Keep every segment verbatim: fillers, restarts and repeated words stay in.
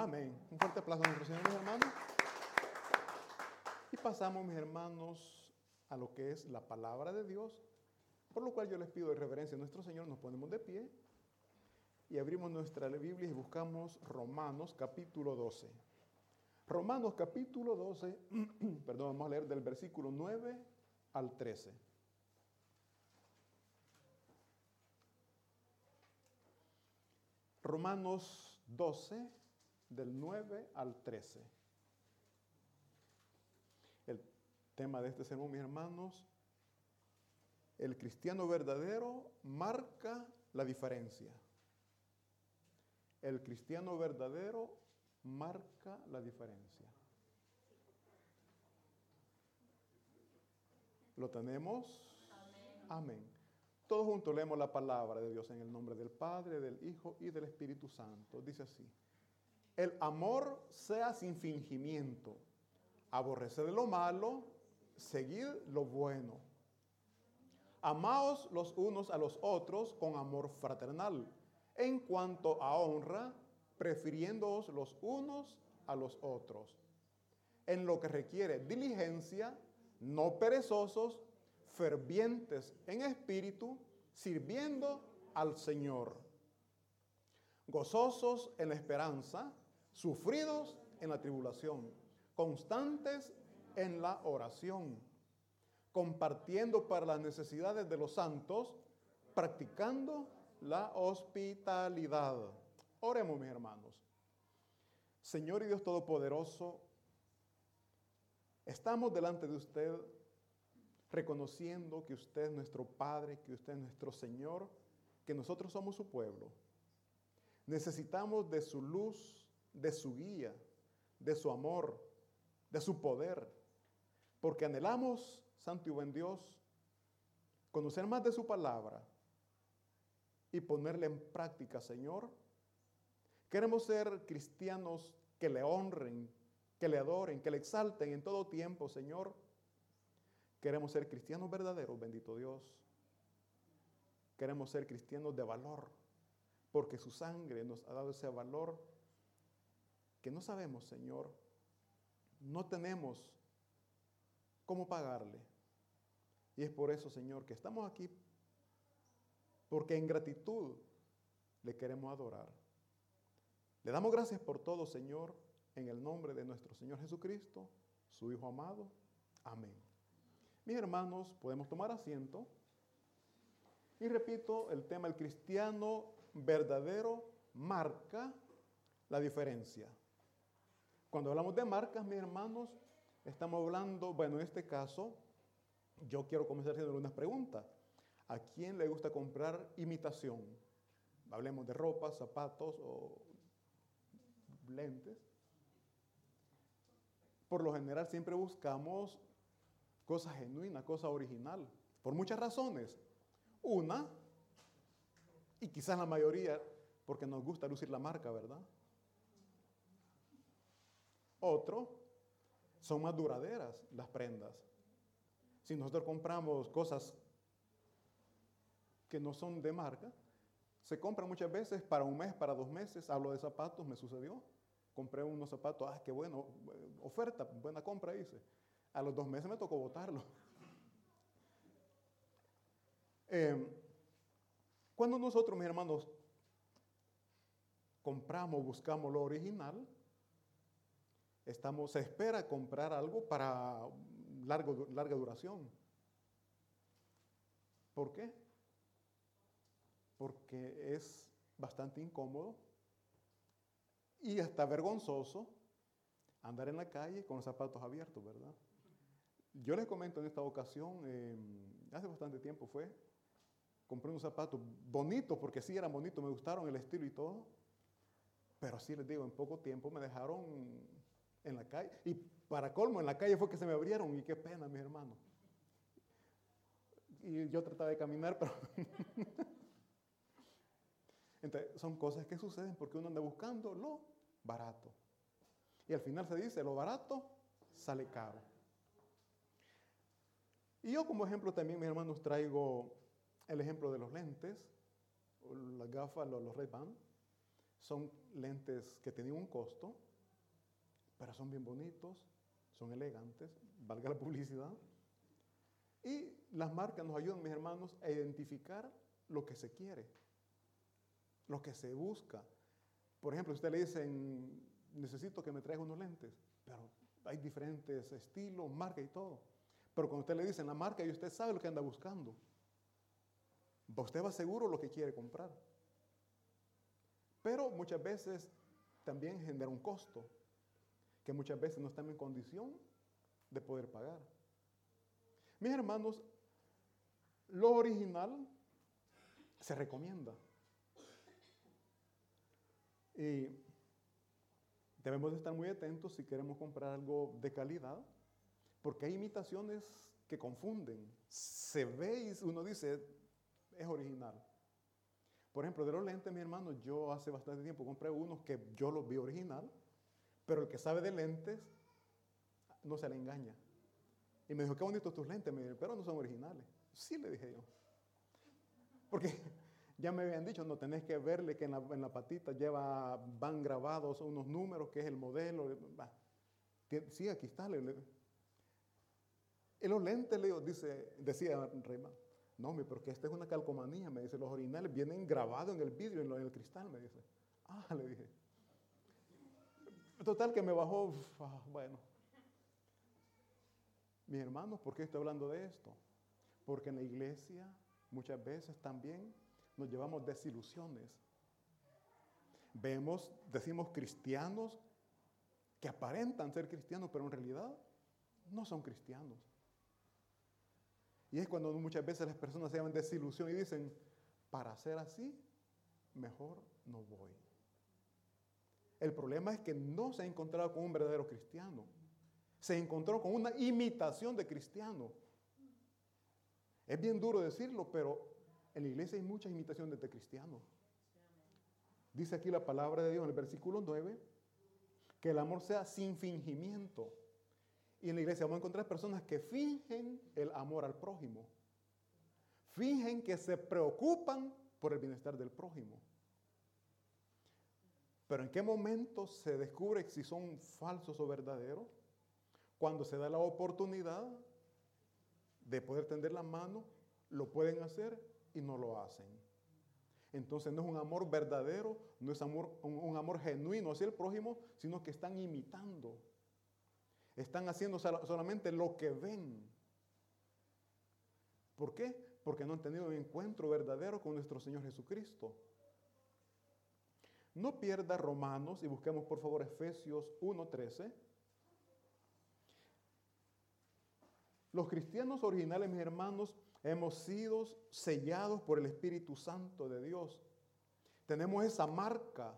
Amén. Un fuerte aplauso a nuestro Señor, mis hermanos. Y pasamos, mis hermanos, a lo que es la palabra de Dios, por lo cual yo les pido de reverencia a nuestro Señor, nos ponemos de pie y abrimos nuestra Biblia y buscamos Romanos capítulo doce. Romanos capítulo doce, perdón, vamos a leer del versículo nueve al trece. Romanos doce, del nueve al trece. El tema de este sermón, mis hermanos, el cristiano verdadero marca la diferencia. El cristiano verdadero marca la diferencia. ¿Lo tenemos? Amén. Amén. Todos juntos leemos la palabra de Dios en el nombre del Padre, del Hijo y del Espíritu Santo. Dice así: el amor sea sin fingimiento, aborreced lo malo, seguid lo bueno. Amaos los unos a los otros con amor fraternal, en cuanto a honra, prefiriéndoos los unos a los otros. En lo que requiere diligencia, no perezosos, fervientes en espíritu, sirviendo al Señor. Gozosos en la esperanza, sufridos en la tribulación, constantes en la oración, compartiendo para las necesidades de los santos, practicando la hospitalidad. Oremos, mis hermanos. Señor y Dios Todopoderoso, estamos delante de usted reconociendo que usted es nuestro Padre, que usted es nuestro Señor, que nosotros somos su pueblo. Necesitamos de su luz, de su guía, de su amor, de su poder, porque anhelamos, Santo y buen Dios, conocer más de su palabra y ponerla en práctica, Señor. Queremos ser cristianos que le honren, que le adoren, que le exalten en todo tiempo, Señor. Queremos ser cristianos verdaderos, bendito Dios. Queremos ser cristianos de valor, porque su sangre nos ha dado ese valor que no sabemos, Señor. No tenemos cómo pagarle. Y es por eso, Señor, que estamos aquí, porque en gratitud le queremos adorar. Le damos gracias por todo, Señor, en el nombre de nuestro Señor Jesucristo, su Hijo amado. Amén. Mis hermanos, podemos tomar asiento. Y repito, el tema, el cristiano verdadero marca la diferencia. Cuando hablamos de marcas, mis hermanos, estamos hablando, bueno, en este caso, yo quiero comenzar haciendo unas preguntas. ¿A quién le gusta comprar imitación? Hablemos de ropa, zapatos o lentes. Por lo general siempre buscamos cosa genuina, cosa original, por muchas razones. Una, y quizás la mayoría, porque nos gusta lucir la marca, ¿verdad? Otro, son más duraderas las prendas. Si nosotros compramos cosas que no son de marca, se compra muchas veces para un mes, para dos meses. Hablo de zapatos, me sucedió. Compré unos zapatos, ah, qué bueno, oferta, buena compra, hice. A los dos meses me tocó botarlo. Eh, cuando nosotros, mis hermanos, compramos, buscamos lo original, estamos, se espera comprar algo para largo, larga duración. ¿Por qué? Porque es bastante incómodo y hasta vergonzoso andar en la calle con los zapatos abiertos, ¿verdad? Yo les comento en esta ocasión, eh, hace bastante tiempo fue, compré unos zapatos bonitos, porque sí eran bonitos, me gustaron el estilo y todo, pero sí les digo, en poco tiempo me dejaron en la calle, y para colmo, en la calle fue que se me abrieron, y qué pena, mis hermanos. Y yo trataba de caminar, pero... Entonces, son cosas que suceden porque uno anda buscando lo barato. Y al final se dice, lo barato sale caro. Y yo como ejemplo también, mis hermanos, traigo el ejemplo de los lentes, las gafas, los Ray-Ban. Son lentes que tienen un costo, pero son bien bonitos, son elegantes, valga la publicidad. Y las marcas nos ayudan, mis hermanos, a identificar lo que se quiere, lo que se busca. Por ejemplo, si usted le dicen, necesito que me traiga unos lentes, pero hay diferentes estilos, marcas y todo. Pero cuando usted le dicen la marca y usted sabe lo que anda buscando, usted va seguro lo que quiere comprar. Pero muchas veces también genera un costo, que muchas veces no estamos en condición de poder pagar. Mis hermanos, lo original se recomienda. Y debemos de estar muy atentos si queremos comprar algo de calidad, porque hay imitaciones que confunden. Se ve y uno dice, es original. Por ejemplo, de los lentes, mi hermano, yo hace bastante tiempo compré unos que yo los vi original, pero el que sabe de lentes no se le engaña. Y me dijo, qué bonitos tus lentes, me dijo, pero no son originales. Sí, le dije yo. Porque ya me habían dicho, no, tenés que verle que en la, en la patita lleva, van grabados unos números, que es el modelo. Bah, sí, aquí está. Le, le. Y los lentes, le digo, dice, decía Ray-Ban, no, porque esta es una calcomanía, me dice, los originales vienen grabados en el vidrio, en el cristal, me dice. Ah, le dije. Total, que me bajó, uf, ah, bueno. Mis hermanos, ¿por qué estoy hablando de esto? Porque en la iglesia muchas veces también nos llevamos desilusiones. Vemos, decimos cristianos que aparentan ser cristianos, pero en realidad no son cristianos. Y es cuando muchas veces las personas se llaman desilusión y dicen, para ser así, mejor no voy. El problema es que no se ha encontrado con un verdadero cristiano. Se encontró con una imitación de cristiano. Es bien duro decirlo, pero en la iglesia hay muchas imitaciones de cristianos. Dice aquí la palabra de Dios en el versículo nueve, que el amor sea sin fingimiento. Y en la iglesia vamos a encontrar personas que fingen el amor al prójimo. Fingen que se preocupan por el bienestar del prójimo. Pero ¿en qué momento se descubre si son falsos o verdaderos? Cuando se da la oportunidad de poder tender la mano, lo pueden hacer y no lo hacen. Entonces no es un amor verdadero, no es amor, un, un amor genuino hacia el prójimo, sino que están imitando. Están haciendo solamente lo que ven. ¿Por qué? Porque no han tenido un encuentro verdadero con nuestro Señor Jesucristo. No pierda Romanos, y busquemos por favor Efesios uno trece. Los cristianos originales, mis hermanos, hemos sido sellados por el Espíritu Santo de Dios. Tenemos esa marca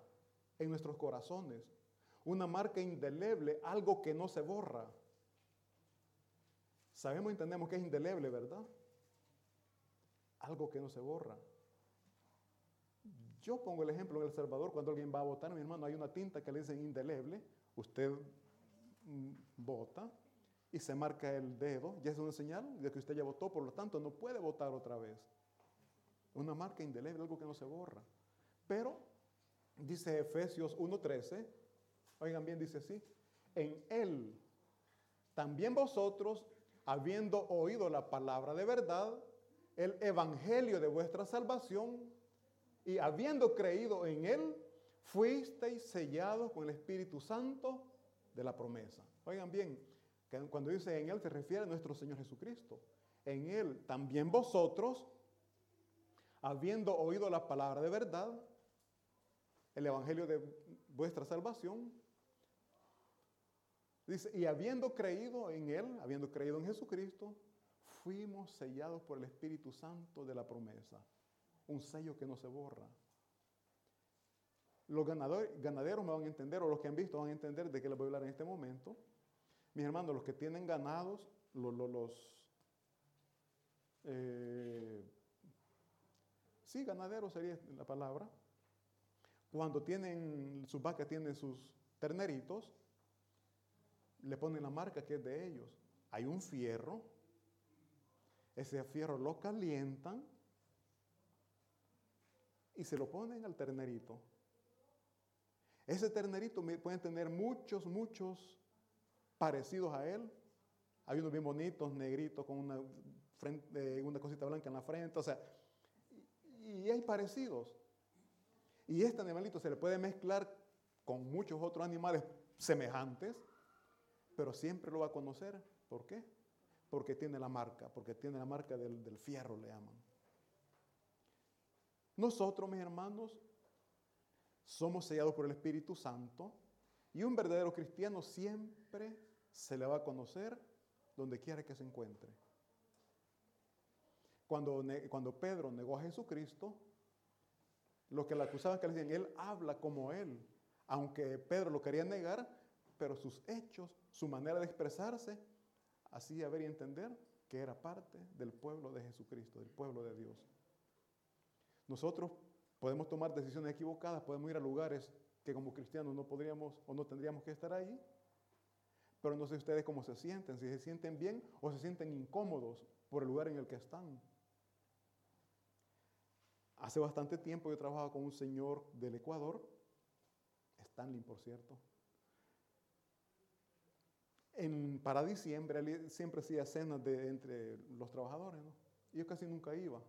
en nuestros corazones. Una marca indeleble, algo que no se borra. Sabemos y entendemos que es indeleble, ¿verdad? Algo que no se borra. Yo pongo el ejemplo en El Salvador, cuando alguien va a votar, mi hermano, hay una tinta que le dicen indeleble. Usted vota y se marca el dedo. Ya es una señal de que usted ya votó, por lo tanto no puede votar otra vez. Una marca indeleble, algo que no se borra. Pero, dice Efesios uno trece, oigan bien, dice así, en Él también vosotros, habiendo oído la palabra de verdad, el evangelio de vuestra salvación, y habiendo creído en Él, fuisteis sellados con el Espíritu Santo de la promesa. Oigan bien, cuando dice en Él se refiere a nuestro Señor Jesucristo. En Él también vosotros, habiendo oído la palabra de verdad, el evangelio de vuestra salvación, dice, y habiendo creído en Él, habiendo creído en Jesucristo, fuimos sellados por el Espíritu Santo de la promesa. Un sello que no se borra. Los ganaderos me van a entender, o los que han visto van a entender de qué les voy a hablar en este momento. Mis hermanos, los que tienen ganados, los, los, los eh, sí, ganaderos sería la palabra. Cuando tienen, sus vacas tienen sus terneritos, le ponen la marca que es de ellos. Hay un fierro, ese fierro lo calientan y se lo ponen al ternerito. Ese ternerito pueden tener muchos, muchos parecidos a él. Hay unos bien bonitos, negritos, con una, frente, eh, una cosita blanca en la frente. O sea, y, y hay parecidos. Y este animalito se le puede mezclar con muchos otros animales semejantes, pero siempre lo va a conocer. ¿Por qué? Porque tiene la marca, porque tiene la marca del, del fierro, le llaman. Nosotros, mis hermanos, somos sellados por el Espíritu Santo, y un verdadero cristiano siempre se le va a conocer donde quiera que se encuentre. Cuando, cuando Pedro negó a Jesucristo, los que le acusaban que le decían, él habla como él, aunque Pedro lo quería negar, pero sus hechos, su manera de expresarse, hacía ver y entender que era parte del pueblo de Jesucristo, del pueblo de Dios. Nosotros podemos tomar decisiones equivocadas, podemos ir a lugares que como cristianos no podríamos o no tendríamos que estar ahí, pero no sé ustedes cómo se sienten, si se sienten bien o se sienten incómodos por el lugar en el que están. Hace bastante tiempo yo trabajaba con un señor del Ecuador, Stanley, por cierto. En, para diciembre, él siempre hacía cenas de, entre los trabajadores, ¿no? Y yo casi nunca iba.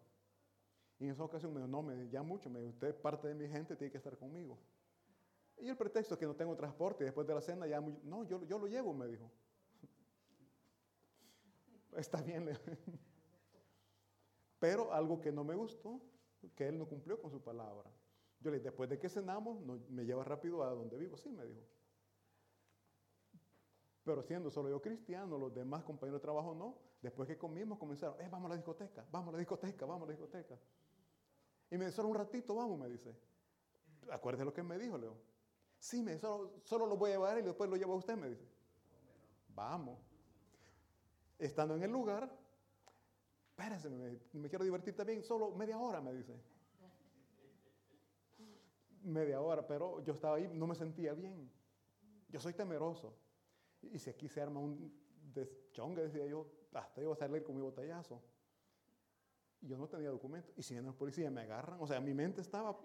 Y en esa ocasión me dijo, no, me, ya mucho, me dijo, usted es parte de mi gente, tiene que estar conmigo. Y el pretexto es que no tengo transporte, y después de la cena ya, muy, no, yo, yo lo llevo, me dijo. Está bien. Le... Pero algo que no me gustó, que él no cumplió con su palabra. Yo le dije, después de que cenamos, no, me lleva rápido a donde vivo, sí, me dijo. Pero siendo solo yo cristiano, los demás compañeros de trabajo no. Después que comimos, comenzaron, eh, vamos a la discoteca, vamos a la discoteca, vamos a la discoteca. Y me dice, solo un ratito, vamos, me dice. Acuérdese lo que me dijo, Leo. Sí, me dice, solo, solo lo voy a llevar y después lo llevo a usted, me dice. Vamos. Estando en el lugar, espérese, me, me quiero divertir también, solo media hora, me dice. Media hora, pero yo estaba ahí, no me sentía bien. Yo soy temeroso. Y si aquí se arma un deschonga, decía yo, hasta yo voy a salir con mi botellazo. Y yo no tenía documento. Y si vienen los policías, me agarran. O sea, mi mente estaba...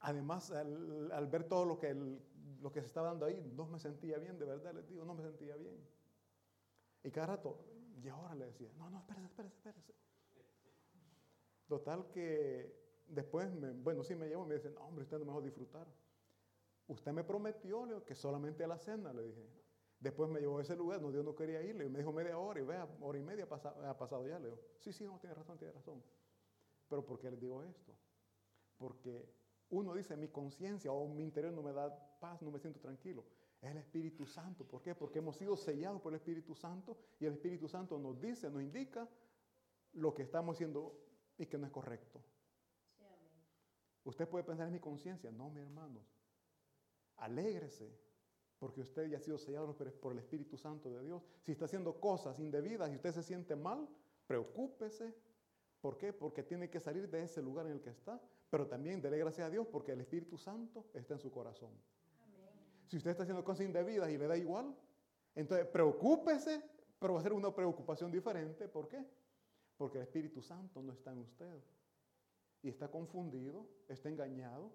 Además, al, al ver todo lo que, el, lo que se estaba dando ahí, no me sentía bien, de verdad, les digo, no me sentía bien. Y cada rato, y ahora le decía, no, no, espérese, espérese, espérese. Total que después, me, bueno, sí me llevo y me dicen, no, hombre, usted no me dejó disfrutar. Usted me prometió, Leo, que solamente a la cena, le dije. Después me llevó a ese lugar donde yo no quería ir, Leo. Me dijo media hora y vea, hora y media pasa, ha pasado ya, Leo. Sí, sí, no, tiene razón, tiene razón. Pero ¿por qué les digo esto? Porque uno dice, mi conciencia o mi interior no me da paz, no me siento tranquilo. Es el Espíritu Santo. ¿Por qué? Porque hemos sido sellados por el Espíritu Santo y el Espíritu Santo nos dice, nos indica lo que estamos haciendo y que no es correcto. Sí, amén. Usted puede pensar en mi conciencia. No, mi hermano. Alégrese, porque usted ya ha sido sellado por el Espíritu Santo de Dios. Si está haciendo cosas indebidas y usted se siente mal, preocúpese. ¿Por qué? Porque tiene que salir de ese lugar en el que está, pero también dele gracias a Dios porque el Espíritu Santo está en su corazón. Amén. Si usted está haciendo cosas indebidas y le da igual, entonces preocúpese, pero va a ser una preocupación diferente. ¿Por qué? Porque el Espíritu Santo no está en usted y está confundido, está engañado,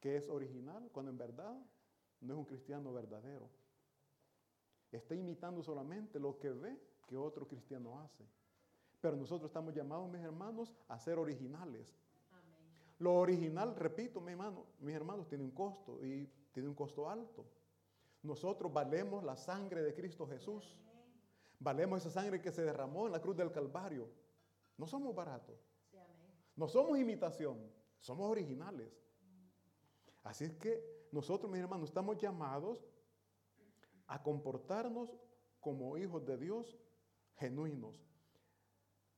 que es original, cuando en verdad no es un cristiano verdadero. Está imitando solamente lo que ve que otro cristiano hace. Pero nosotros estamos llamados, mis hermanos, a ser originales. Amén. Lo original, repito, mi hermano, mis hermanos, tiene un costo y tiene un costo alto. Nosotros valemos la sangre de Cristo Jesús. Amén. Valemos esa sangre que se derramó en la cruz del Calvario. No somos baratos. Sí, amén. No somos imitación, somos originales. Así es que nosotros, mis hermanos, estamos llamados a comportarnos como hijos de Dios genuinos.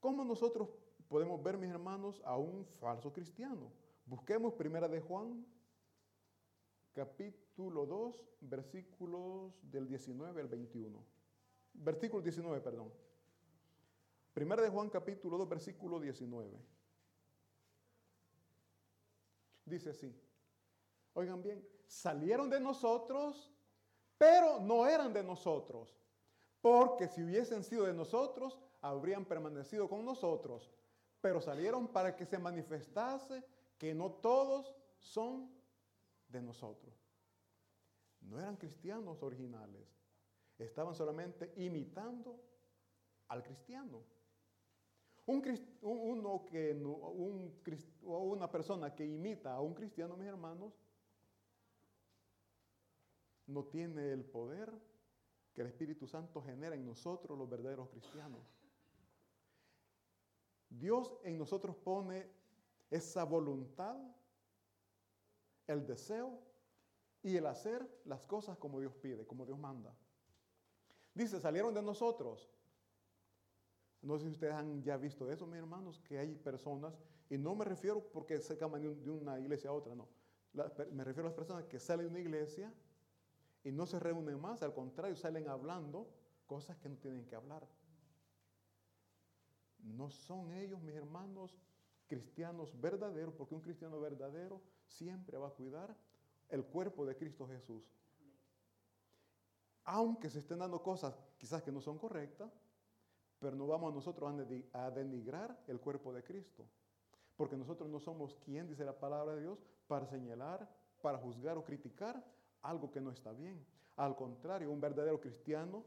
¿Cómo nosotros podemos ver, mis hermanos, a un falso cristiano? Busquemos Primera de Juan, capítulo dos, versículos del diecinueve al veintiuno. Versículo diecinueve, perdón. Primera de Juan, capítulo dos, versículo diecinueve. Dice así. Oigan bien, salieron de nosotros, pero no eran de nosotros, porque si hubiesen sido de nosotros, habrían permanecido con nosotros, pero salieron para que se manifestase que no todos son de nosotros. No eran cristianos originales. Estaban solamente imitando al cristiano. Un, uno que, un, una persona que imita a un cristiano, mis hermanos, no tiene el poder que el Espíritu Santo genera en nosotros los verdaderos cristianos. Dios en nosotros pone esa voluntad, el deseo y el hacer las cosas como Dios pide, como Dios manda. Dice, salieron de nosotros. No sé si ustedes han ya visto eso, mis hermanos, que hay personas, y no me refiero porque se cambian de una iglesia a otra, no. La, me refiero a las personas que salen de una iglesia y no se reúnen más, al contrario, salen hablando cosas que no tienen que hablar. No son ellos, mis hermanos, cristianos verdaderos, porque un cristiano verdadero siempre va a cuidar el cuerpo de Cristo Jesús. Aunque se estén dando cosas quizás que no son correctas, pero no vamos nosotros a denigrar el cuerpo de Cristo. Porque nosotros no somos quien, dice la palabra de Dios, para señalar, para juzgar o criticar algo que no está bien. Al contrario, un verdadero cristiano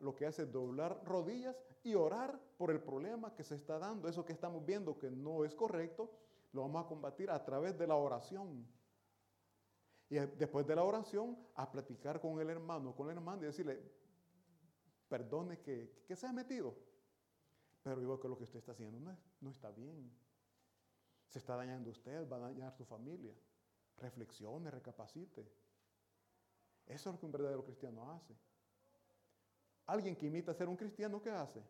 lo que hace es doblar rodillas y orar por el problema que se está dando. Eso que estamos viendo que no es correcto, lo vamos a combatir a través de la oración. Y después de la oración, a platicar con el hermano, con la hermana y decirle, perdone que, que se ha metido. Pero yo creo que lo que usted está haciendo no, es, no está bien. Se está dañando usted, va a dañar su familia. Reflexione, recapacite. Eso es lo que un verdadero cristiano hace. Alguien que imita a ser un cristiano, ¿qué hace?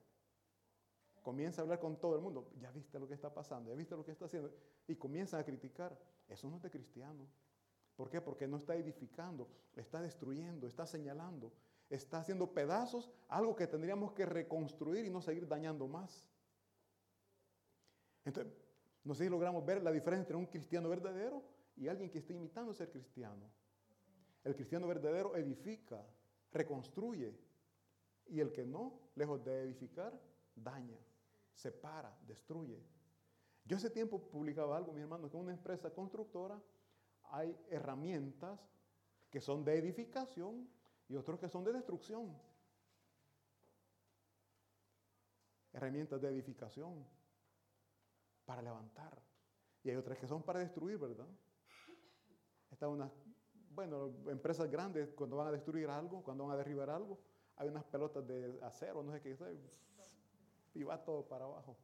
Comienza a hablar con todo el mundo. Ya viste lo que está pasando, ya viste lo que está haciendo. Y comienzan a criticar. Eso no es de cristiano. ¿Por qué? Porque no está edificando, está destruyendo, está señalando, está haciendo pedazos, algo que tendríamos que reconstruir y no seguir dañando más. Entonces, no sé si logramos ver la diferencia entre un cristiano verdadero y alguien que está imitando ser cristiano. El cristiano verdadero edifica, reconstruye, y el que no, lejos de edificar, daña, separa, destruye. Yo hace tiempo publicaba algo, mi hermano, que en una empresa constructora hay herramientas que son de edificación y otros que son de destrucción. Herramientas de edificación para levantar. Y hay otras que son para destruir, ¿verdad? Está una, bueno, empresas grandes cuando van a destruir algo, cuando van a derribar algo, hay unas pelotas de acero, no sé qué, y va todo para abajo.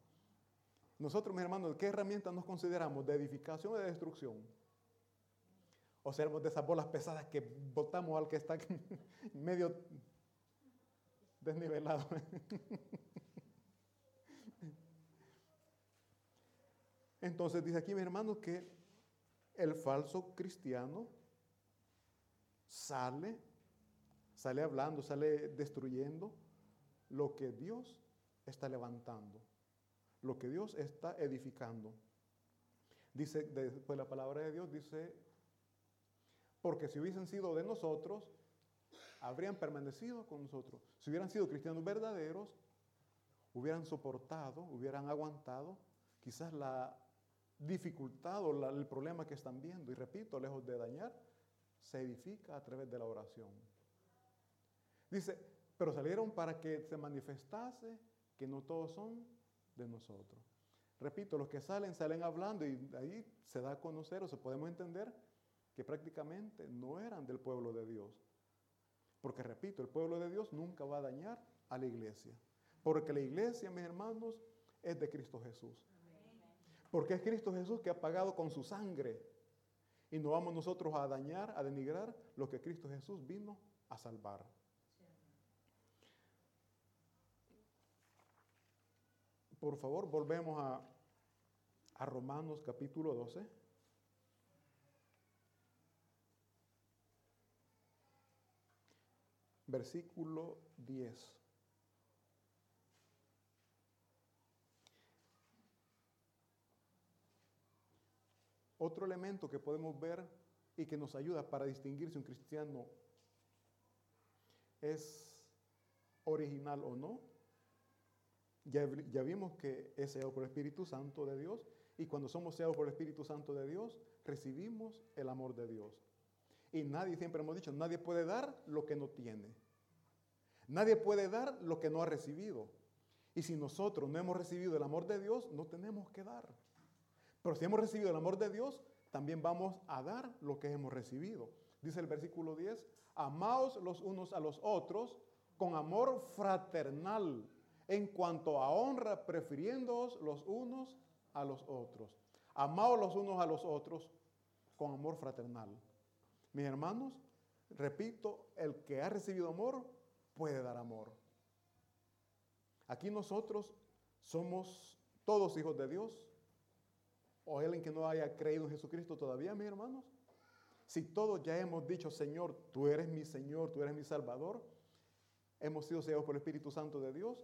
Nosotros, mis hermanos, ¿qué herramientas nos consideramos? ¿De edificación o de destrucción? O seremos de esas bolas pesadas que botamos al que está medio desnivelado. Entonces dice aquí, mis hermanos, que el falso cristiano sale, sale hablando, sale destruyendo lo que Dios está levantando, lo que Dios está edificando. Dice, después la palabra de Dios dice, porque si hubiesen sido de nosotros, habrían permanecido con nosotros. Si hubieran sido cristianos verdaderos, hubieran soportado, hubieran aguantado quizás la dificultad o la, el problema que están viendo. Y repito, lejos de dañar, se edifica a través de la oración. Dice, pero salieron para que se manifestase que no todos son de nosotros. Repito, los que salen, salen hablando y ahí se da a conocer o se podemos entender que prácticamente no eran del pueblo de Dios. Porque, repito, el pueblo de Dios nunca va a dañar a la iglesia. Porque la iglesia, mis hermanos, es de Cristo Jesús. Amén. Porque es Cristo Jesús que ha pagado con su sangre. Y no vamos nosotros a dañar, a denigrar lo que Cristo Jesús vino a salvar. Por favor, volvemos a, a Romanos capítulo doce. Versículo diez. Otro elemento que podemos ver y que nos ayuda para distinguir si un cristiano es original o no, ya, ya vimos que es sellado por el Espíritu Santo de Dios Y cuando somos sellados por el Espíritu Santo de Dios, recibimos el amor de Dios. Y nadie, siempre hemos dicho, nadie puede dar lo que no tiene. Nadie puede dar lo que no ha recibido. Y si nosotros no hemos recibido el amor de Dios, no tenemos que dar. Pero si hemos recibido el amor de Dios, también vamos a dar lo que hemos recibido. Dice el versículo diez, amaos los unos a los otros con amor fraternal, en cuanto a honra, prefiriéndoos los unos a los otros. Amaos los unos a los otros con amor fraternal. Mis hermanos, repito, el que ha recibido amor puede dar amor. Aquí nosotros somos todos hijos de Dios. O alguien que no haya creído en Jesucristo todavía, mis hermanos. Si todos ya hemos dicho, Señor, tú eres mi Señor, tú eres mi Salvador, hemos sido sellados por el Espíritu Santo de Dios,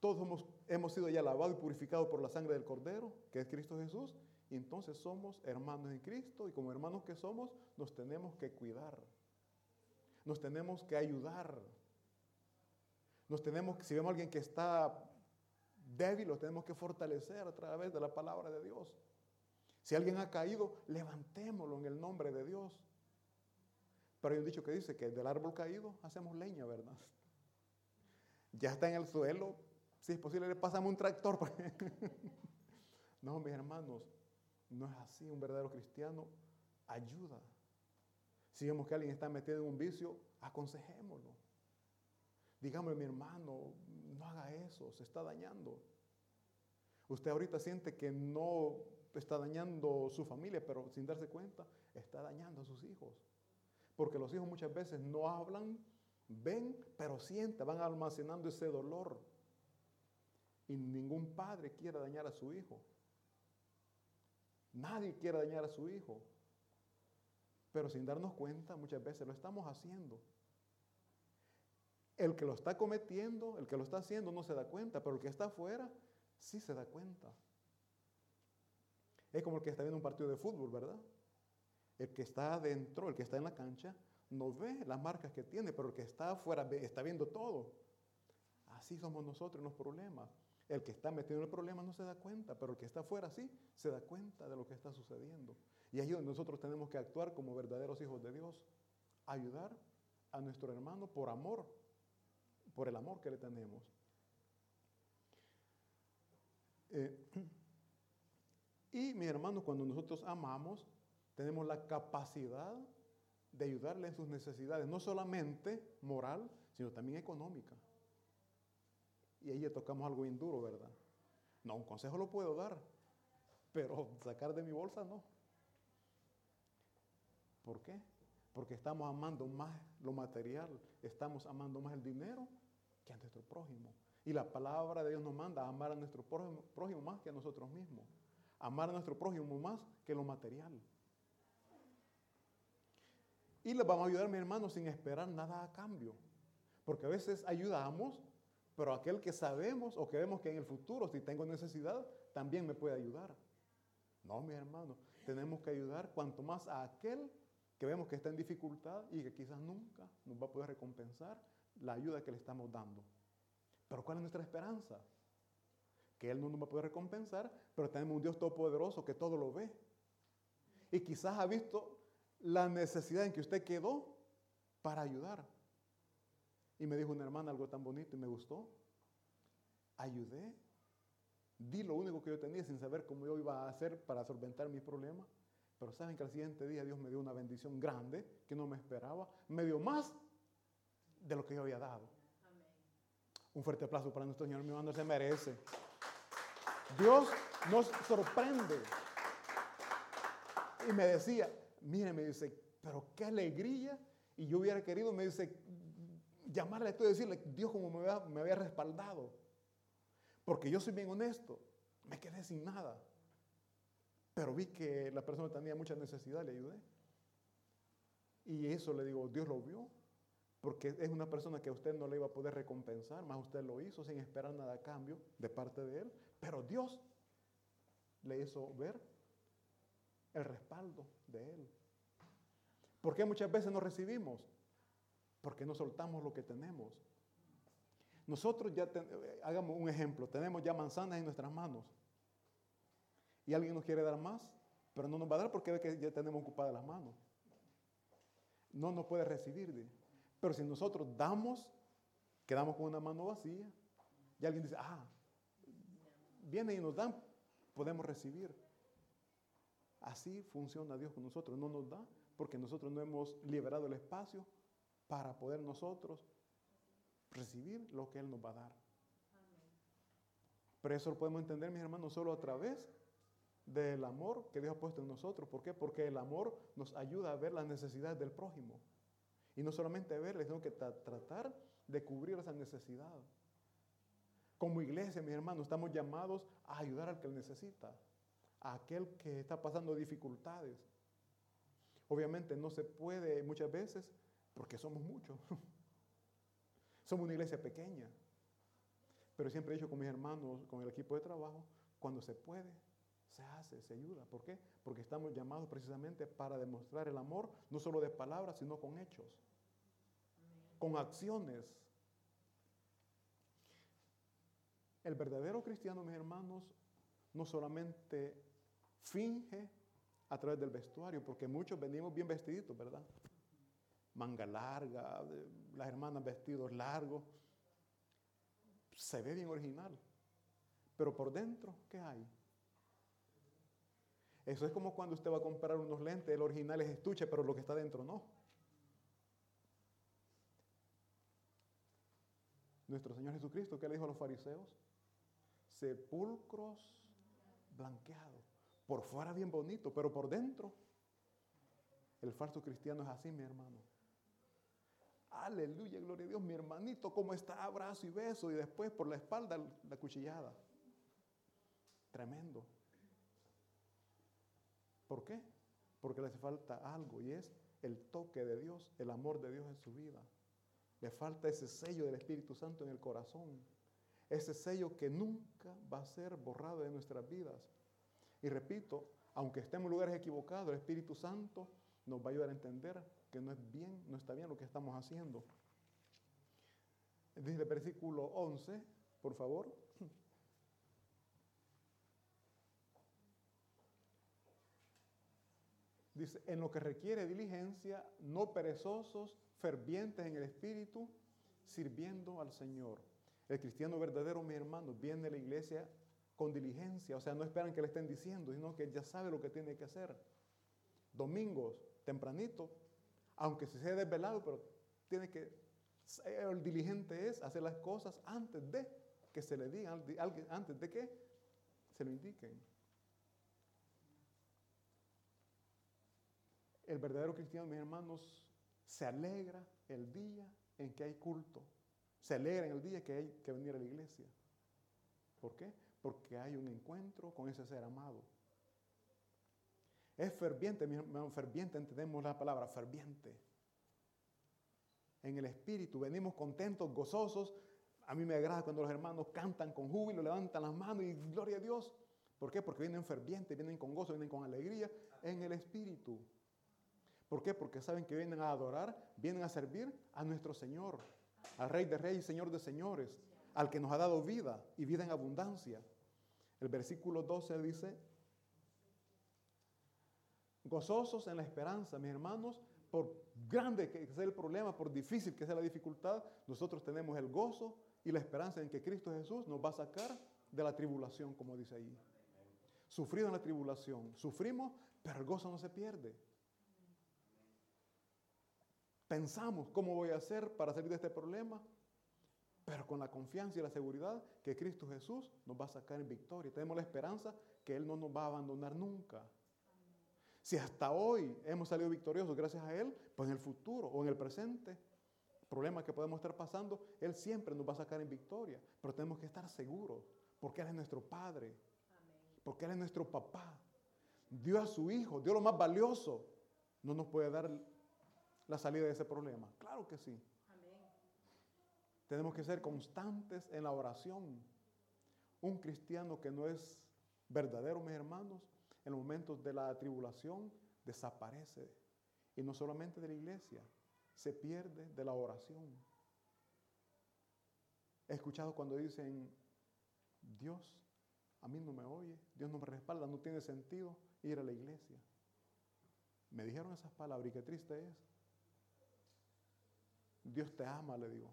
todos hemos, hemos sido ya lavados y purificados por la sangre del Cordero, que es Cristo Jesús, y entonces somos hermanos en Cristo, y como hermanos que somos, nos tenemos que cuidar, nos tenemos que ayudar, nos tenemos, si vemos a alguien que está débil, lo tenemos que fortalecer a través de la palabra de Dios. Si alguien ha caído, levantémoslo en el nombre de Dios. Pero hay un dicho que dice que del árbol caído hacemos leña, ¿verdad? Ya está en el suelo, si es posible le pasamos un tractor. No, mis hermanos, no es así. Un verdadero cristiano ayuda. Si vemos que alguien está metido en un vicio, aconsejémoslo. Digámosle, mi hermano, no haga eso, se está dañando. Usted ahorita siente que no está dañando su familia, pero sin darse cuenta, está dañando a sus hijos. Porque los hijos muchas veces no hablan, ven, pero sienten, van almacenando ese dolor. Y ningún padre quiere dañar a su hijo. Nadie quiere dañar a su hijo. Pero sin darnos cuenta, muchas veces lo estamos haciendo. El que lo está cometiendo, el que lo está haciendo no se da cuenta, pero el que está afuera sí se da cuenta. Es como el que está viendo un partido de fútbol, ¿verdad? El que está adentro, el que está en la cancha, no ve las marcas que tiene, pero el que está afuera ve, está viendo todo. Así somos nosotros en los problemas. El que está metido en el problema no se da cuenta, pero el que está afuera sí se da cuenta de lo que está sucediendo. Y ahí es donde nosotros tenemos que actuar como verdaderos hijos de Dios. Ayudar a nuestro hermano por amor, por el amor que le tenemos. Eh, Y, mis hermanos, cuando nosotros amamos, tenemos la capacidad de ayudarle en sus necesidades, no solamente moral, sino también económica. Y ahí le tocamos algo bien duro, ¿verdad? No, un consejo lo puedo dar, pero sacar de mi bolsa no. ¿Por qué? Porque estamos amando más lo material, estamos amando más el dinero que a nuestro prójimo. Y la palabra de Dios nos manda a amar a nuestro prójimo, prójimo más que a nosotros mismos. Amar a nuestro prójimo más que lo material. Y les vamos a ayudar, mis hermanos, sin esperar nada a cambio. Porque a veces ayudamos, pero aquel que sabemos o que vemos que en el futuro, si tengo necesidad, también me puede ayudar. No, mis hermanos, tenemos que ayudar cuanto más a aquel que vemos que está en dificultad y que quizás nunca nos va a poder recompensar la ayuda que le estamos dando. Pero ¿cuál es nuestra esperanza? Que Él no nos va a poder recompensar, pero tenemos un Dios todopoderoso que todo lo ve. Y quizás ha visto la necesidad en que usted quedó para ayudar. Y me dijo una hermana algo tan bonito y me gustó. Ayudé, di lo único que yo tenía sin saber cómo yo iba a hacer para solventar mi problema. Pero saben que al siguiente día Dios me dio una bendición grande que no me esperaba. Me dio más de lo que yo había dado. Amén. Un fuerte aplauso para nuestro Señor, mi hermano, se merece. Dios nos sorprende. Y me decía, mire, me dice, pero qué alegría. Y yo hubiera querido, me dice, llamarle a esto y decirle, Dios como me había, me había respaldado. Porque yo soy bien honesto, me quedé sin nada. Pero vi que la persona tenía mucha necesidad, le ayudé. Y eso le digo, Dios lo vio. Porque es una persona que usted no le iba a poder recompensar, más usted lo hizo sin esperar nada a cambio de parte de Él. Pero Dios le hizo ver el respaldo de Él. ¿Por qué muchas veces no recibimos? Porque no soltamos lo que tenemos. Nosotros ya, ten, hagamos un ejemplo, tenemos ya manzanas en nuestras manos. Y alguien nos quiere dar más, pero no nos va a dar porque ve que ya tenemos ocupadas las manos. No nos puede recibir. ¿De? Pero si nosotros damos, quedamos con una mano vacía. Y alguien dice, ah, vienen y nos dan, podemos recibir. Así funciona Dios con nosotros. No nos da porque nosotros no hemos liberado el espacio para poder nosotros recibir lo que Él nos va a dar. Pero eso lo podemos entender, mis hermanos, solo a través del amor que Dios ha puesto en nosotros. ¿Por qué? Porque el amor nos ayuda a ver las necesidades del prójimo. Y no solamente verlas, sino que tra- tratar de cubrir esa necesidad. Como iglesia, mis hermanos, estamos llamados a ayudar al que necesita, a aquel que está pasando dificultades. Obviamente no se puede muchas veces porque somos muchos. Somos una iglesia pequeña. Pero siempre he dicho con mis hermanos, con el equipo de trabajo, cuando se puede, se hace, se ayuda. ¿Por qué? Porque estamos llamados precisamente para demostrar el amor, no solo de palabras, sino con hechos, con acciones. El verdadero cristiano, mis hermanos, no solamente finge a través del vestuario, porque muchos venimos bien vestiditos, ¿verdad? Manga larga, las hermanas vestidos largos. Se ve bien original, pero por dentro, ¿qué hay? Eso es como cuando usted va a comprar unos lentes, el original es estuche, pero lo que está dentro no. Nuestro Señor Jesucristo, ¿qué le dijo a los fariseos? Sepulcros blanqueados, por fuera bien bonito, pero por dentro. El falso cristiano es así, mi hermano. Aleluya, gloria a Dios, mi hermanito, ¿cómo está? Abrazo y beso, y después por la espalda la cuchillada. Tremendo. ¿Por qué? Porque le hace falta algo, y es el toque de Dios, el amor de Dios en su vida. Le falta ese sello del Espíritu Santo en el corazón, ese sello que nunca va a ser borrado de nuestras vidas. Y repito, aunque estemos en lugares equivocados, el Espíritu Santo nos va a ayudar a entender que no es bien, no está bien lo que estamos haciendo. Dice el versículo once, por favor. Dice, en lo que requiere diligencia, no perezosos, fervientes en el espíritu, sirviendo al Señor. El cristiano verdadero, mis hermanos, viene a la iglesia con diligencia. O sea, no esperan que le estén diciendo, sino que ya sabe lo que tiene que hacer. Domingos, tempranito, aunque se sea desvelado, pero tiene que, el diligente es hacer las cosas antes de que se le digan, antes de que se lo indiquen. El verdadero cristiano, mis hermanos, se alegra el día en que hay culto. Se alegra en el día que hay que venir a la iglesia. ¿Por qué? Porque hay un encuentro con ese ser amado. Es ferviente, mi hermano, ferviente, entendemos la palabra, ferviente. En el espíritu, venimos contentos, gozosos. A mí me agrada cuando los hermanos cantan con júbilo, levantan las manos y gloria a Dios. ¿Por qué? Porque vienen fervientes, vienen con gozo, vienen con alegría en el espíritu. ¿Por qué? Porque saben que vienen a adorar, vienen a servir a nuestro Señor, al Rey de Reyes y Señor de Señores, al que nos ha dado vida y vida en abundancia. El versículo doce dice... Gozosos en la esperanza, mis hermanos, por grande que sea el problema, por difícil que sea la dificultad, nosotros tenemos el gozo y la esperanza en que Cristo Jesús nos va a sacar de la tribulación, como dice ahí. Sufrido en la tribulación, sufrimos, pero el gozo no se pierde. Pensamos, ¿cómo voy a hacer para salir de este problema? Pero con la confianza y la seguridad que Cristo Jesús nos va a sacar en victoria. Tenemos la esperanza que Él no nos va a abandonar nunca. Si hasta hoy hemos salido victoriosos gracias a Él, pues en el futuro o en el presente, problemas que podemos estar pasando, Él siempre nos va a sacar en victoria. Pero tenemos que estar seguros, porque Él es nuestro Padre, amén. Porque Él es nuestro papá. Dio a su Hijo, dio lo más valioso. No nos puede dar la salida de ese problema. Claro que sí. Amén. Tenemos que ser constantes en la oración. Un cristiano que no es verdadero, mis hermanos, en los momentos de la tribulación, desaparece. Y no solamente de la iglesia, se pierde de la oración. He escuchado cuando dicen, Dios, a mí no me oye, Dios no me respalda, no tiene sentido ir a la iglesia. Me dijeron esas palabras y qué triste es. Dios te ama, le digo.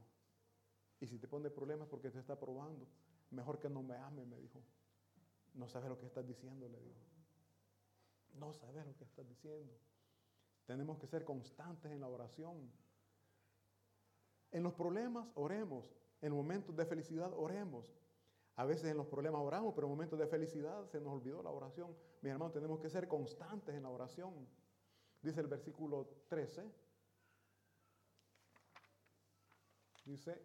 Y si te pone problemas es porque te está probando. Mejor que no me ame, me dijo. No sabes lo que estás diciendo, le digo. No sabes lo que estás diciendo. Tenemos que ser constantes en la oración. En los problemas, oremos. En momentos de felicidad, oremos. A veces en los problemas oramos, pero en momentos de felicidad se nos olvidó la oración. Mis hermanos, tenemos que ser constantes en la oración. Dice el versículo trece. Dice,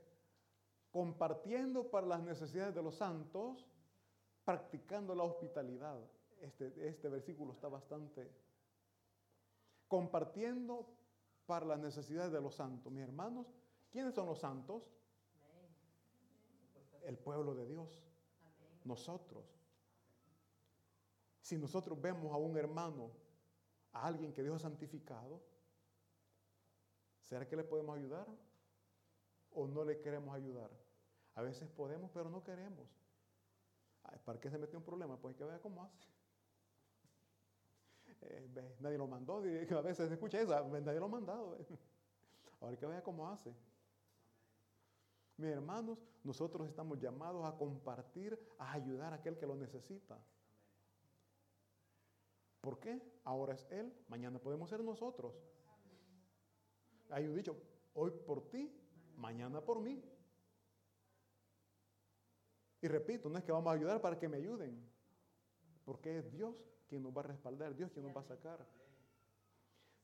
compartiendo para las necesidades de los santos, practicando la hospitalidad. Este, este versículo está bastante. Compartiendo para las necesidades de los santos. Mis hermanos, ¿quiénes son los santos? El pueblo de Dios. Nosotros. Si nosotros vemos a un hermano, a alguien que Dios ha santificado, ¿será que le podemos ayudar? ¿O no le queremos ayudar? A veces podemos, pero no queremos. Ay, ¿para qué se metió un problema? Pues que vea cómo hace. Eh, nadie lo mandó. A veces se escucha eso. Nadie lo ha mandado. Ahora que vea cómo hace. Mis hermanos, nosotros estamos llamados a compartir, a ayudar a aquel que lo necesita. ¿Por qué? Ahora es él, mañana podemos ser nosotros. Hay un dicho, hoy por ti, mañana por mí. Y repito, no es que vamos a ayudar para que me ayuden, porque es Dios quien nos va a respaldar, Dios quien nos va a sacar.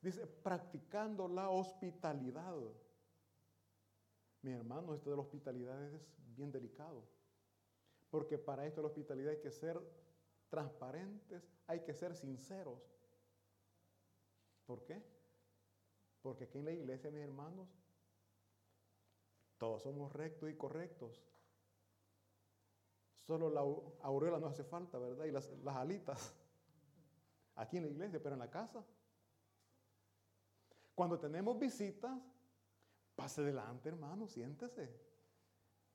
Dice, practicando la hospitalidad. Mis hermanos, esto de la hospitalidad es bien delicado, porque para esto de la hospitalidad hay que ser transparentes, hay que ser sinceros. ¿Por qué? Porque aquí en la iglesia, mis hermanos, todos somos rectos y correctos. Solo la aureola nos hace falta, ¿verdad? Y las, las alitas. Aquí en la iglesia, pero en la casa. Cuando tenemos visitas, pase delante, hermano, siéntese.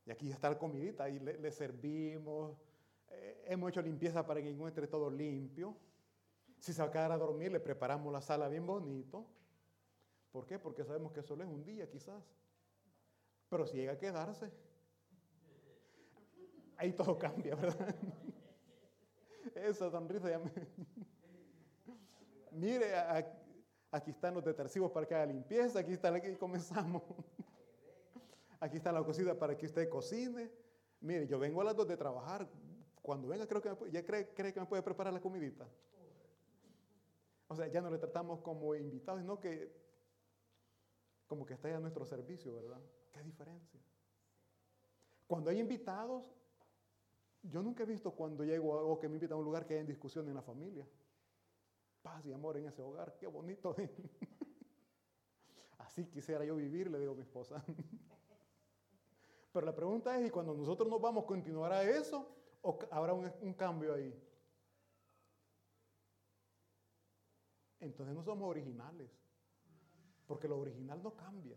Y aquí está la comidita, y le, le servimos. Eh, hemos hecho limpieza para que encuentre todo limpio. Si se va a quedar a dormir, le preparamos la sala bien bonito. ¿Por qué? Porque sabemos que solo es un día, quizás. Pero si llega a quedarse, ahí todo cambia, ¿verdad? Esa sonrisa ya me... Mire, aquí. Aquí están los detersivos para que haga limpieza. Aquí está, aquí comenzamos. Aquí está la cocina para que usted cocine. Mire, yo vengo a las dos de trabajar. Cuando venga, creo que me puede, ya cree, cree que me puede preparar la comidita. O sea, ya no le tratamos como invitados, sino que como que está ya a nuestro servicio, ¿verdad? ¿Qué diferencia? Cuando hay invitados, yo nunca he visto cuando llego a, o que me invitan a un lugar que haya discusión en la familia. Paz y amor en ese hogar, qué bonito. Así quisiera yo vivir, le digo a mi esposa. Pero la pregunta es, ¿y cuando nosotros nos vamos, continuará eso o habrá un, un cambio ahí? Entonces no somos originales, porque lo original no cambia.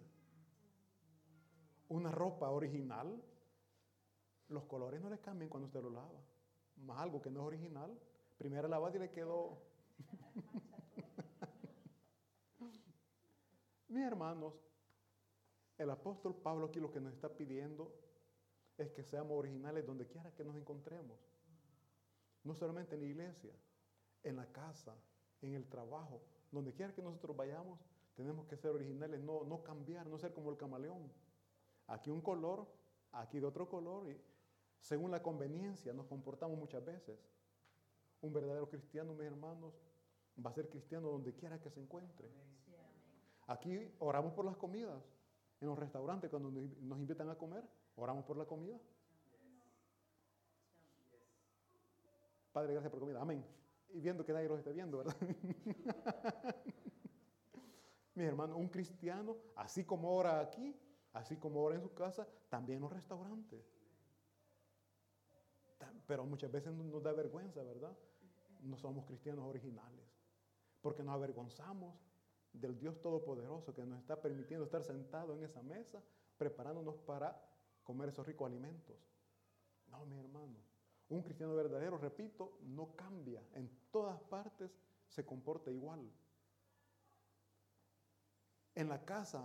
Una ropa original, los colores no le cambian cuando usted lo lava. Más algo que no es original, primero lavada y le quedó... Mis hermanos, el apóstol Pablo aquí lo que nos está pidiendo es que seamos originales donde quiera que nos encontremos. No solamente en la iglesia, en la casa, en el trabajo, donde quiera que nosotros vayamos, tenemos que ser originales, no, no cambiar, no ser como el camaleón. Aquí un color, aquí de otro color, y según la conveniencia nos comportamos muchas veces. Un verdadero cristiano, mis hermanos, va a ser cristiano donde quiera que se encuentre. Aquí oramos por las comidas. En los restaurantes, cuando nos invitan a comer, oramos por la comida. Padre, gracias por la comida. Amén. Y viendo que nadie los está viendo, ¿verdad? Mis hermanos, un cristiano, así como ora aquí, así como ora en su casa, también en los restaurantes. Pero muchas veces nos da vergüenza, ¿verdad? No somos cristianos originales, porque nos avergonzamos del Dios Todopoderoso que nos está permitiendo estar sentados en esa mesa, preparándonos para comer esos ricos alimentos. No, mi hermano, Un cristiano verdadero, repito, no cambia. En todas partes se comporta igual. En la casa,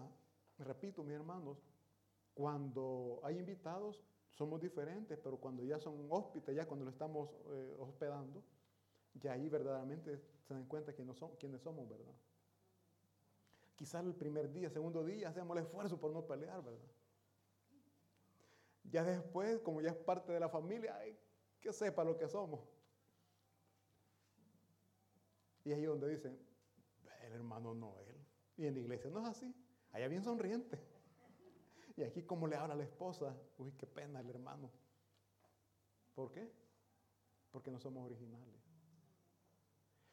repito, mis hermanos, cuando hay invitados, somos diferentes, pero cuando ya son hóspedes, ya cuando lo estamos eh, hospedando, ya ahí verdaderamente se dan cuenta que no son, quiénes somos, ¿verdad? Quizás el primer día, segundo día, hacemos el esfuerzo por no pelear, ¿verdad? Ya después, como ya es parte de la familia, ay, que sepa lo que somos. Y ahí donde dicen, el hermano Noel. Y en la iglesia no es así. Allá bien sonriente. Y aquí como le habla a la esposa, uy, qué pena el hermano. ¿Por qué? Porque no somos originales.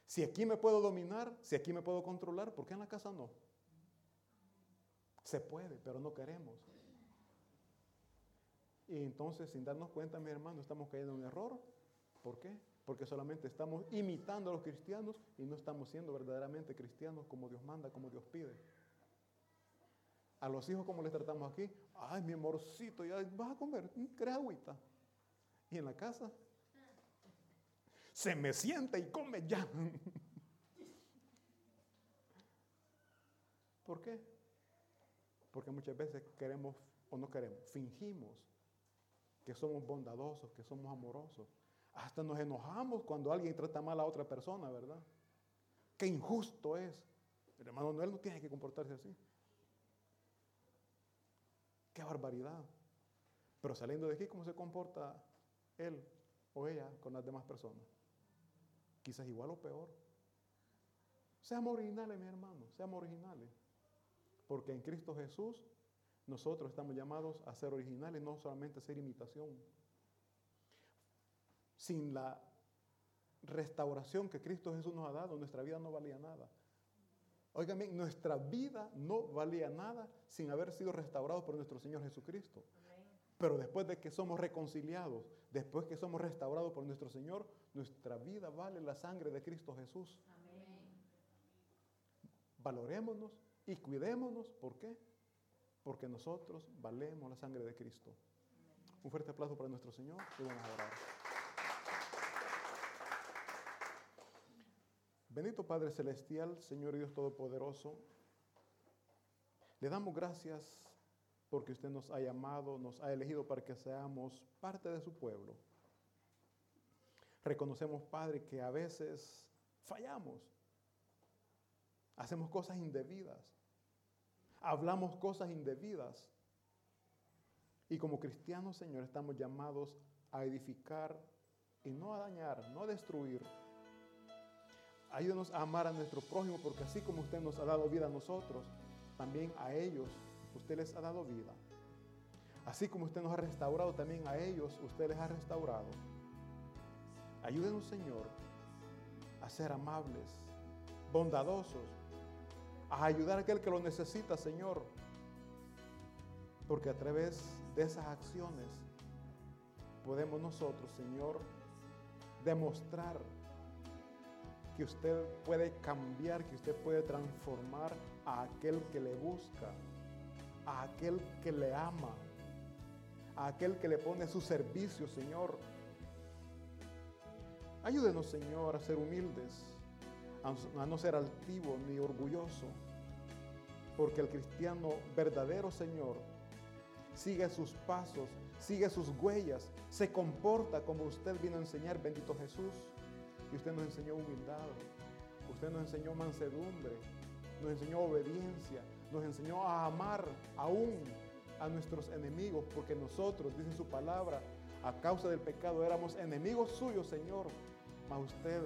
Si aquí me puedo dominar, si aquí me puedo controlar, ¿por qué en la casa no? Se puede, pero no queremos. Y entonces, sin darnos cuenta, mis hermanos, estamos cayendo en un error. ¿Por qué? Porque solamente estamos imitando a los cristianos y no estamos siendo verdaderamente cristianos como Dios manda, como Dios pide. A los hijos, como les tratamos aquí, ay, mi amorcito, ya vas a comer, ¿querés agüita? Y en la casa, se me sienta y come ya. ¿Por qué? Porque muchas veces queremos o no queremos, fingimos que somos bondadosos, que somos amorosos. Hasta nos enojamos cuando alguien trata mal a otra persona, ¿verdad? ¡Qué injusto es! El hermano Noel no tiene que comportarse así. ¡Qué barbaridad! Pero saliendo de aquí, ¿cómo se comporta él o ella con las demás personas? Quizás igual o peor. Seamos originales, mis hermanos, seamos originales. Porque en Cristo Jesús nosotros estamos llamados a ser originales, no solamente a ser imitación. Sin la restauración que Cristo Jesús nos ha dado, nuestra vida no valía nada. Oigan bien, nuestra vida no valía nada sin haber sido restaurados por nuestro Señor Jesucristo. Amén. Pero después de que somos reconciliados, después que somos restaurados por nuestro Señor, nuestra vida vale la sangre de Cristo Jesús. Amén. Valorémonos y cuidémonos. ¿Por qué? Porque nosotros valemos la sangre de Cristo. Amén. Un fuerte aplauso para nuestro Señor y vamos a orar. Bendito Padre Celestial, Señor Dios Todopoderoso, le damos gracias porque usted nos ha llamado, nos ha elegido para que seamos parte de su pueblo. Reconocemos, Padre, que a veces fallamos, hacemos cosas indebidas, hablamos cosas indebidas y como cristianos, Señor, estamos llamados a edificar y no a dañar, no a destruir. Ayúdanos a amar a nuestro prójimo, porque así como usted nos ha dado vida a nosotros, también a ellos usted les ha dado vida. Así como usted nos ha restaurado, también a ellos usted les ha restaurado. Ayúdenos, Señor, a ser amables, bondadosos, a ayudar a aquel que lo necesita, Señor. Porque a través de esas acciones podemos nosotros, Señor, demostrar que usted puede cambiar, que usted puede transformar a aquel que le busca, a aquel que le ama, a aquel que le pone su servicio, Señor. Ayúdenos, Señor, a ser humildes, a no ser altivo ni orgulloso, porque el cristiano verdadero, Señor, sigue sus pasos, sigue sus huellas, se comporta como usted vino a enseñar, bendito Jesús. Y usted nos enseñó humildad, usted nos enseñó mansedumbre, nos enseñó obediencia, nos enseñó a amar aún a nuestros enemigos, porque nosotros, dice su palabra, a causa del pecado éramos enemigos suyos, Señor. Mas usted,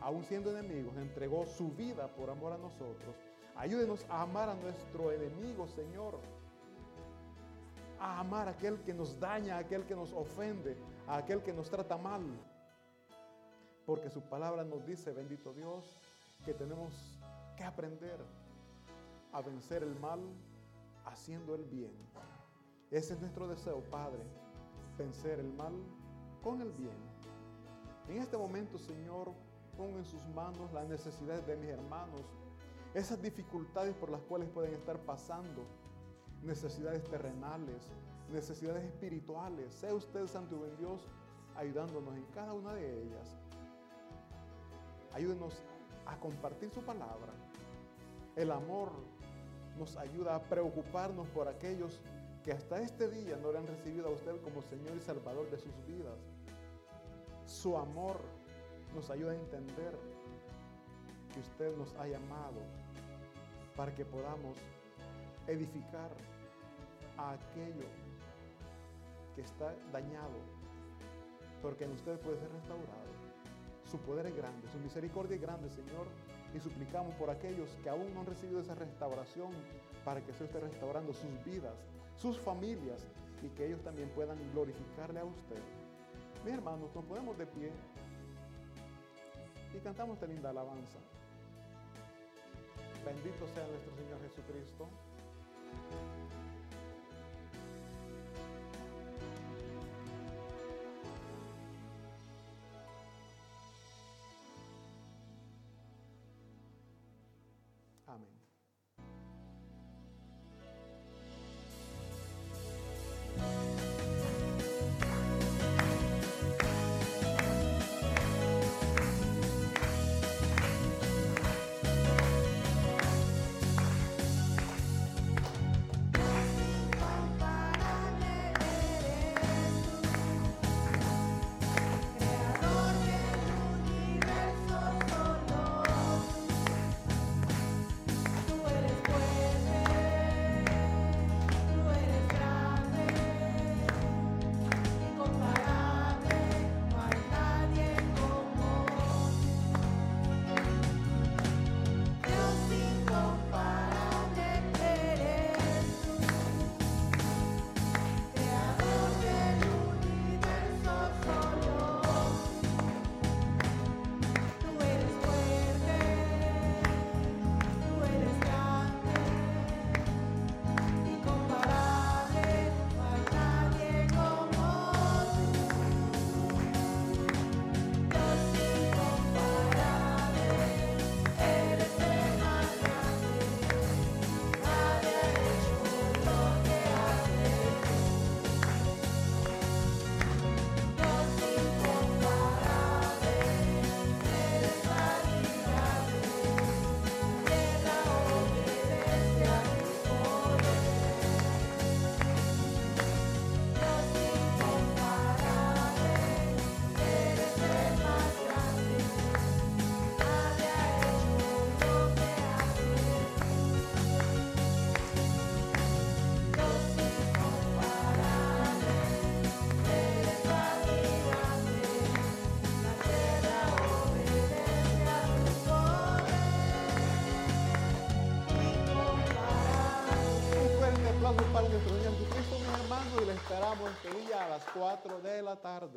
aún siendo enemigos, entregó su vida por amor a nosotros. Ayúdenos a amar a nuestro enemigo, Señor. A amar a aquel que nos daña, a aquel que nos ofende, a aquel que nos trata mal. Porque su palabra nos dice, bendito Dios, que tenemos que aprender a vencer el mal haciendo el bien. Ese es nuestro deseo, Padre, vencer el mal con el bien. En este momento, Señor, pongo en sus manos las necesidades de mis hermanos, esas dificultades por las cuales pueden estar pasando, necesidades terrenales, necesidades espirituales. Sea usted santo y buen Dios ayudándonos en cada una de ellas. Ayúdenos a compartir su palabra. El amor nos ayuda a preocuparnos por aquellos que hasta este día no le han recibido a usted como Señor y Salvador de sus vidas. Su amor nos ayuda a entender que usted nos ha llamado para que podamos edificar a aquello que está dañado, porque en usted puede ser restaurado. Su poder es grande, su misericordia es grande, Señor, y suplicamos por aquellos que aún no han recibido esa restauración, para que se esté restaurando sus vidas, sus familias, y que ellos también puedan glorificarle a usted. Mis hermanos, nos ponemos de pie y cantamos esta linda alabanza. Bendito sea nuestro Señor Jesucristo. Amén. Nuestro Señor Jesucristo, mis hermanos, y les esperamos este día a las cuatro de la tarde.